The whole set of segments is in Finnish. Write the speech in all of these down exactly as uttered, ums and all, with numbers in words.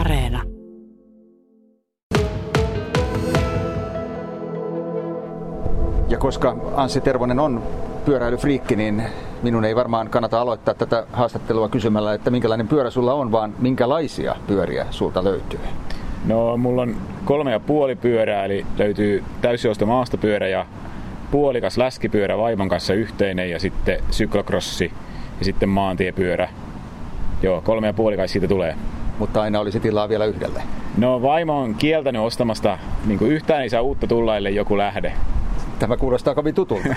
Areena. Ja koska Anssi Tervonen on pyöräilyfriikki, niin minun ei varmaan kannata aloittaa tätä haastattelua kysymällä, että minkälainen pyörä sulla on, vaan minkälaisia pyöriä sulta löytyy? No, mulla on kolme ja puoli pyörää, eli löytyy täysjousto maastopyörä ja puolikas läskipyörä vaimon kanssa yhteinen ja sitten syklokrossi ja sitten maantiepyörä. Joo, kolme ja puoli kai siitä tulee. Mutta aina olisi tilaa vielä yhdelle. No, vaimo on kieltänyt ostamasta, niin kuin yhtään ei saa uutta tulla, ellei joku lähde. Tämä kuulostaa kovin tutulta.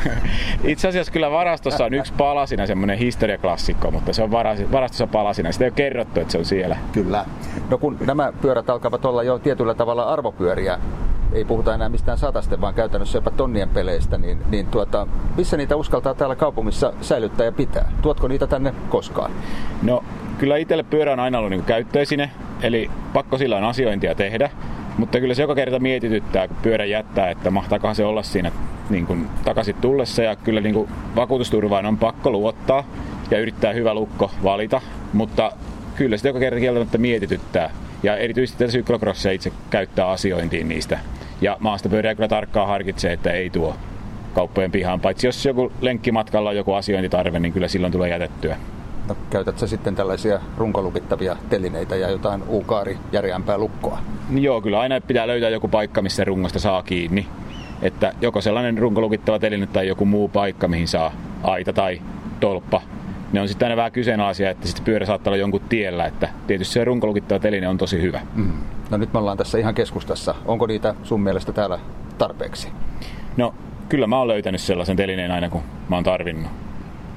Itse asiassa kyllä varastossa on yksi palasina, semmoinen historiaklassikko, mutta se on varastossa palasina. Sitä ei ole kerrottu, että se on siellä. Kyllä. No, kun nämä pyörät alkavat olla jo tietyllä tavalla arvopyöriä, ei puhuta enää mistään satasten, vaan käytännössä jopa tonnien peleistä, niin, niin tuota, missä niitä uskaltaa täällä kaupungissa säilyttää ja pitää? Tuotko niitä tänne koskaan? No, kyllä itselle pyörä on aina ollut niin kuin käyttöesine, eli pakko sillä on asiointia tehdä. Mutta kyllä se joka kerta mietityttää, kun pyörä jättää, että mahtaakahan se olla siinä niin kuin takaisin tullessa. Ja kyllä niin kuin vakuutusturvaan on pakko luottaa ja yrittää hyvä lukko valita, mutta kyllä se joka kerta kieltämättä mietityttää. Ja erityisesti tätä syklokrossia itse käyttää asiointiin niistä. Ja maastopyörää kyllä tarkkaan harkitsee, että ei tuo kauppojen pihaan. Paitsi jos joku lenkkimatkalla on joku asiointitarve, niin kyllä silloin tulee jätettyä. No, käytät sä sitten tällaisia runkolukittavia telineitä ja jotain uukaari järeämpää lukkoa? Joo, kyllä aina pitää löytää joku paikka, missä rungosta saa kiinni. Että joko sellainen runkolukittava teline tai joku muu paikka, mihin saa aita tai tolppa. Ne on sitten aina vähän kyseenalaisia, että sitten pyörä saattaa olla jonkun tiellä. Että tietysti se runkolukittava teline on tosi hyvä. Mm. No, nyt me ollaan tässä ihan keskustassa. Onko niitä sun mielestä täällä tarpeeksi? No, kyllä mä oon löytänyt sellaisen telineen aina, kun mä oon tarvinnut.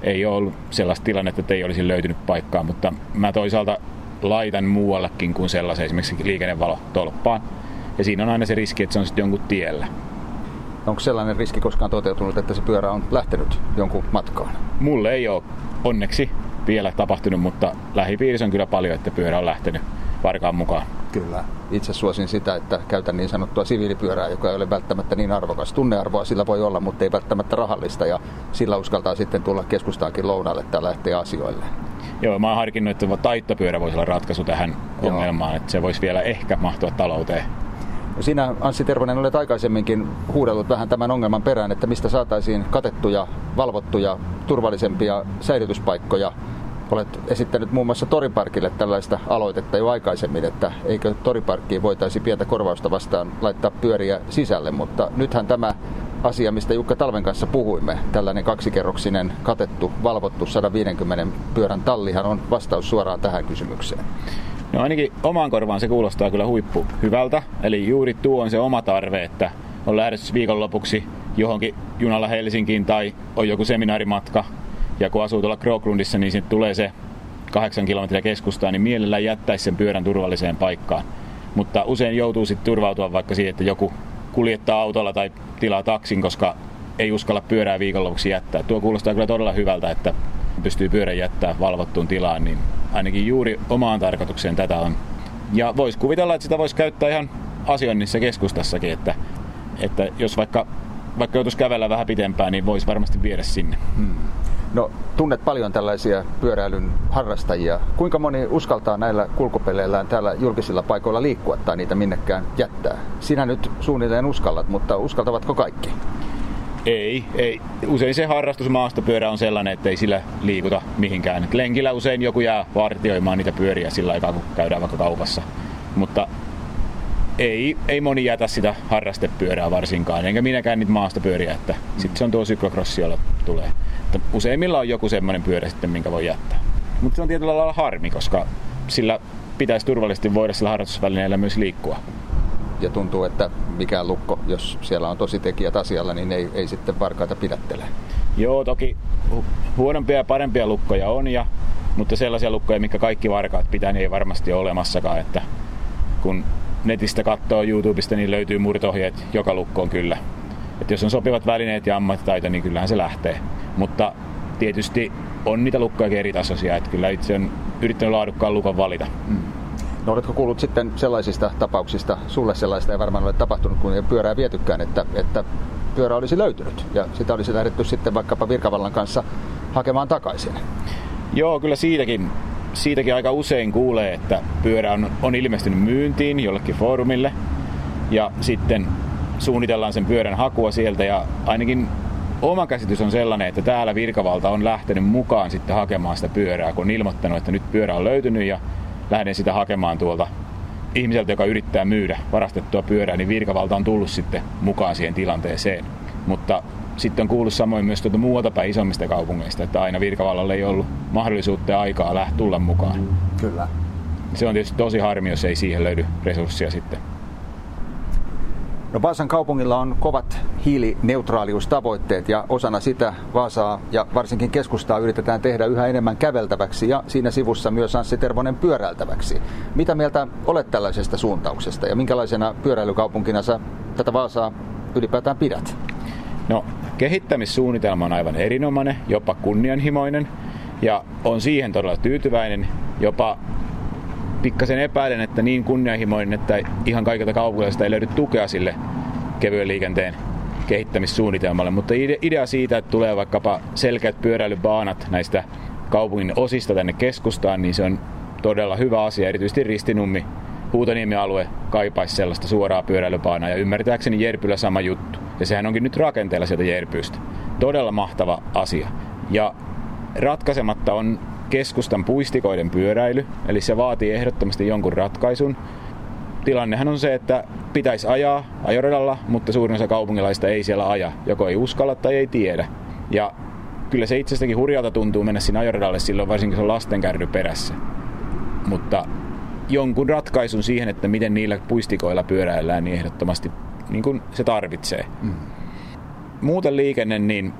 Ei ole ollut sellaista tilannetta, että ei olisi löytynyt paikkaa, mutta mä toisaalta laitan muuallekin kuin sellaisen, esimerkiksi liikennevalotolppaan. Ja siinä on aina se riski, että se on sitten jonkun tiellä. Onko sellainen riski koskaan toteutunut, että se pyörä on lähtenyt jonkun matkaan? Mulle ei ole onneksi vielä tapahtunut, mutta lähipiirissä on kyllä paljon, että pyörä on lähtenyt varkaan mukaan. Kyllä. Itse suosin sitä, että käytän niin sanottua siviilipyörää, joka ei ole välttämättä niin arvokas. Tunnearvoa sillä voi olla, mutta ei välttämättä rahallista, ja sillä uskaltaa sitten tulla keskustaankin lounaalle tai lähteä asioille. Joo, mä oon harkinnut, että taittopyörä voisi olla ratkaisu tähän Joo. ongelmaan, että se voisi vielä ehkä mahtua talouteen. Sinä, Anssi Tervonen, olet aikaisemminkin huudellut vähän tämän ongelman perään, että mistä saataisiin katettuja, valvottuja, turvallisempia säilytyspaikkoja. Olet esittänyt muun muassa Toriparkille tällaista aloitetta jo aikaisemmin, että eikö Toriparkkiin voitaisi pientä korvausta vastaan laittaa pyöriä sisälle, mutta nythän tämä asia, mistä Jukka Talven kanssa puhuimme, tällainen kaksikerroksinen, katettu, valvottu sata viisikymmentä pyörän tallihan on vastaus suoraan tähän kysymykseen. No, ainakin omaan korvaan se kuulostaa kyllä huippu hyvältä, eli juuri tuo on se oma tarve, että on lähdössä viikonlopuksi johonkin junalla Helsinkiin tai on joku seminaarimatka. Ja kun asuu tuolla Kroklundissa, niin sitten tulee se kahdeksan kilometriä keskustaan, niin mielellään jättäisi sen pyörän turvalliseen paikkaan. Mutta usein joutuu sitten turvautua vaikka siihen, että joku kuljettaa autolla tai tilaa taksin, koska ei uskalla pyörää viikonlopuksi jättää. Tuo kuulostaa kyllä todella hyvältä, että pystyy pyörän jättää valvottuun tilaan, niin ainakin juuri omaan tarkoitukseen tätä on. Ja voisi kuvitella, että sitä voisi käyttää ihan asioinnissa keskustassakin, että, että jos vaikka, vaikka joutuisi kävellä vähän pitempään, niin voisi varmasti viedä sinne. Hmm. No, tunnet paljon tällaisia pyöräilyn harrastajia. Kuinka moni uskaltaa näillä kulkupeleillään täällä julkisilla paikoilla liikkua tai niitä minnekään jättää? Sinä nyt suunnilleen uskallat, mutta uskaltavatko kaikki? Ei, ei. Usein se harrastusmaastopyörä on sellainen, että ei sillä liikuta mihinkään. Et lenkillä usein joku jää vartioimaan niitä pyöriä sillä aikaa, kun käydään vaikka kaupassa. Mutta ei, ei moni jätä sitä harrastepyörää varsinkaan, enkä minäkään niitä maastopyöriä, että sitten se on tuo syklokrossi, jolla tulee. Että useimmilla on joku semmoinen pyörä sitten, minkä voi jättää. Mutta se on tietyllä lailla harmi, koska sillä pitäisi turvallisesti voida sillä harrastusvälineellä myös liikkua. Ja tuntuu, että mikään lukko, jos siellä on tositekijät asialla, niin ei, ei sitten varkaita pidättele. Joo, toki huonompia ja parempia lukkoja on, ja, mutta sellaisia lukkoja, mitkä kaikki varkaat pitää, niin ei varmasti ole olemassakaan. Että kun netistä katsoo, YouTubesta, niin löytyy murto-ohjeet joka lukkoon kyllä. Että jos on sopivat välineet ja ammattitaito, niin kyllähän se lähtee. Mutta tietysti on niitä lukkojakin eri tasoisia, että kyllä itse on yrittänyt laadukkaan lukan valita. Mm. No, oletko kuullut sitten sellaisista tapauksista, sulle sellaista ei varmaan ole tapahtunut, kun ei pyörää vietykään, että, että pyörä olisi löytynyt ja sitä olisi lähdetty sitten vaikkapa virkavallan kanssa hakemaan takaisin? Joo, kyllä siitäkin siitäkin aika usein kuulee, että pyörä on, on ilmestynyt myyntiin jollekin foorumille ja sitten suunnitellaan sen pyörän hakua sieltä, ja ainakin oma käsitys on sellainen, että täällä virkavalta on lähtenyt mukaan sitten hakemaan sitä pyörää, kun on ilmoittanut, että nyt pyörä on löytynyt ja lähden sitä hakemaan tuolta ihmiseltä, joka yrittää myydä varastettua pyörää, niin virkavalta on tullut sitten mukaan siihen tilanteeseen. Mutta sitten on kuullut samoin myös tuota muualta päin isommista kaupungeista, että aina virkavallalle ei ollut mahdollisuutta ja aikaa lähteä tulla mukaan. Kyllä. Se on tietysti tosi harmi, jos ei siihen löydy resurssia sitten. No, Vaasan kaupungilla on kovat hiilineutraaliustavoitteet ja osana sitä Vaasaa ja varsinkin keskustaa yritetään tehdä yhä enemmän käveltäväksi ja siinä sivussa myös Anssi Tervonen pyöräiltäväksi. Mitä mieltä olet tällaisesta suuntauksesta ja minkälaisena pyöräilykaupunkina sä tätä Vaasaa ylipäätään pidät? No, kehittämissuunnitelma on aivan erinomainen, jopa kunnianhimoinen ja on siihen todella tyytyväinen, jopa pikkasen epäilen, että niin kunnianhimoinen, että ihan kaikilta kaupungeilta ei löydy tukea sille kevyen liikenteen kehittämissuunnitelmalle. Mutta idea siitä, että tulee vaikkapa selkeät pyöräilybaanat näistä kaupungin osista tänne keskustaan, niin se on todella hyvä asia. Erityisesti Ristinummi, Huutoniemi alue kaipaisi sellaista suoraa pyöräilybaanaa ja ymmärtääkseni Jerpyllä sama juttu. Ja sehän onkin nyt rakenteella sieltä Jerpyystä. Todella mahtava asia. Ja ratkaisematta on keskustan puistikoiden pyöräily, eli se vaatii ehdottomasti jonkun ratkaisun. Tilannehan on se, että pitäisi ajaa ajoradalla, mutta suurin osa kaupungilaisista ei siellä aja, joko ei uskalla tai ei tiedä. Ja kyllä se itsestäkin hurjalta tuntuu mennä sinne ajoradalle silloin, varsinkin se on lastenkärry perässä. Mutta jonkun ratkaisun siihen, että miten niillä puistikoilla pyöräillään, niin ehdottomasti niin kuin se tarvitsee. Mm. Muuten liikenne, niin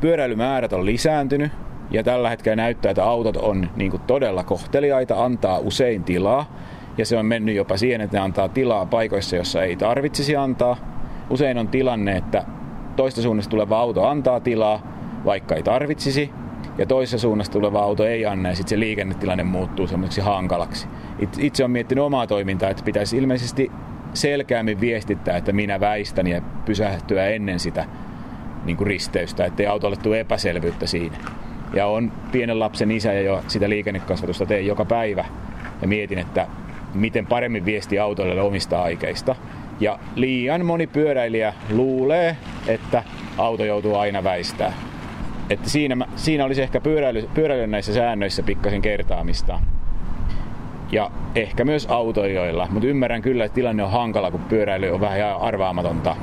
pyöräilymäärät on lisääntynyt. Ja tällä hetkellä näyttää, että autot on niin kuin todella kohteliaita, antaa usein tilaa. Ja se on mennyt jopa siihen, että ne antaa tilaa paikoissa, jossa ei tarvitsisi antaa. Usein on tilanne, että toista suunnasta tuleva auto antaa tilaa, vaikka ei tarvitsisi. Ja toisessa suunnasta tuleva auto ei anna, ja sitten se liikennetilanne muuttuu semmoiseksi hankalaksi. Itse olen miettinyt omaa toimintaa, että pitäisi ilmeisesti selkeämmin viestittää, että minä väistän ja pysähtyä ennen sitä niin kuin risteystä, ettei autolle tule epäselvyyttä siinä. Ja on pienen lapsen isä ja jo sitä liikennekasvatusta teen joka päivä ja mietin, että miten paremmin viesti autoille omista aikeista. Ja liian moni pyöräilijä luulee, että auto joutuu aina väistää. Että siinä, siinä olisi ehkä pyöräily, pyöräily näissä säännöissä pikkasen kertaamista. Ja ehkä myös autoilijoilla, mutta ymmärrän kyllä, että tilanne on hankala, kun pyöräily on vähän arvaamatonta.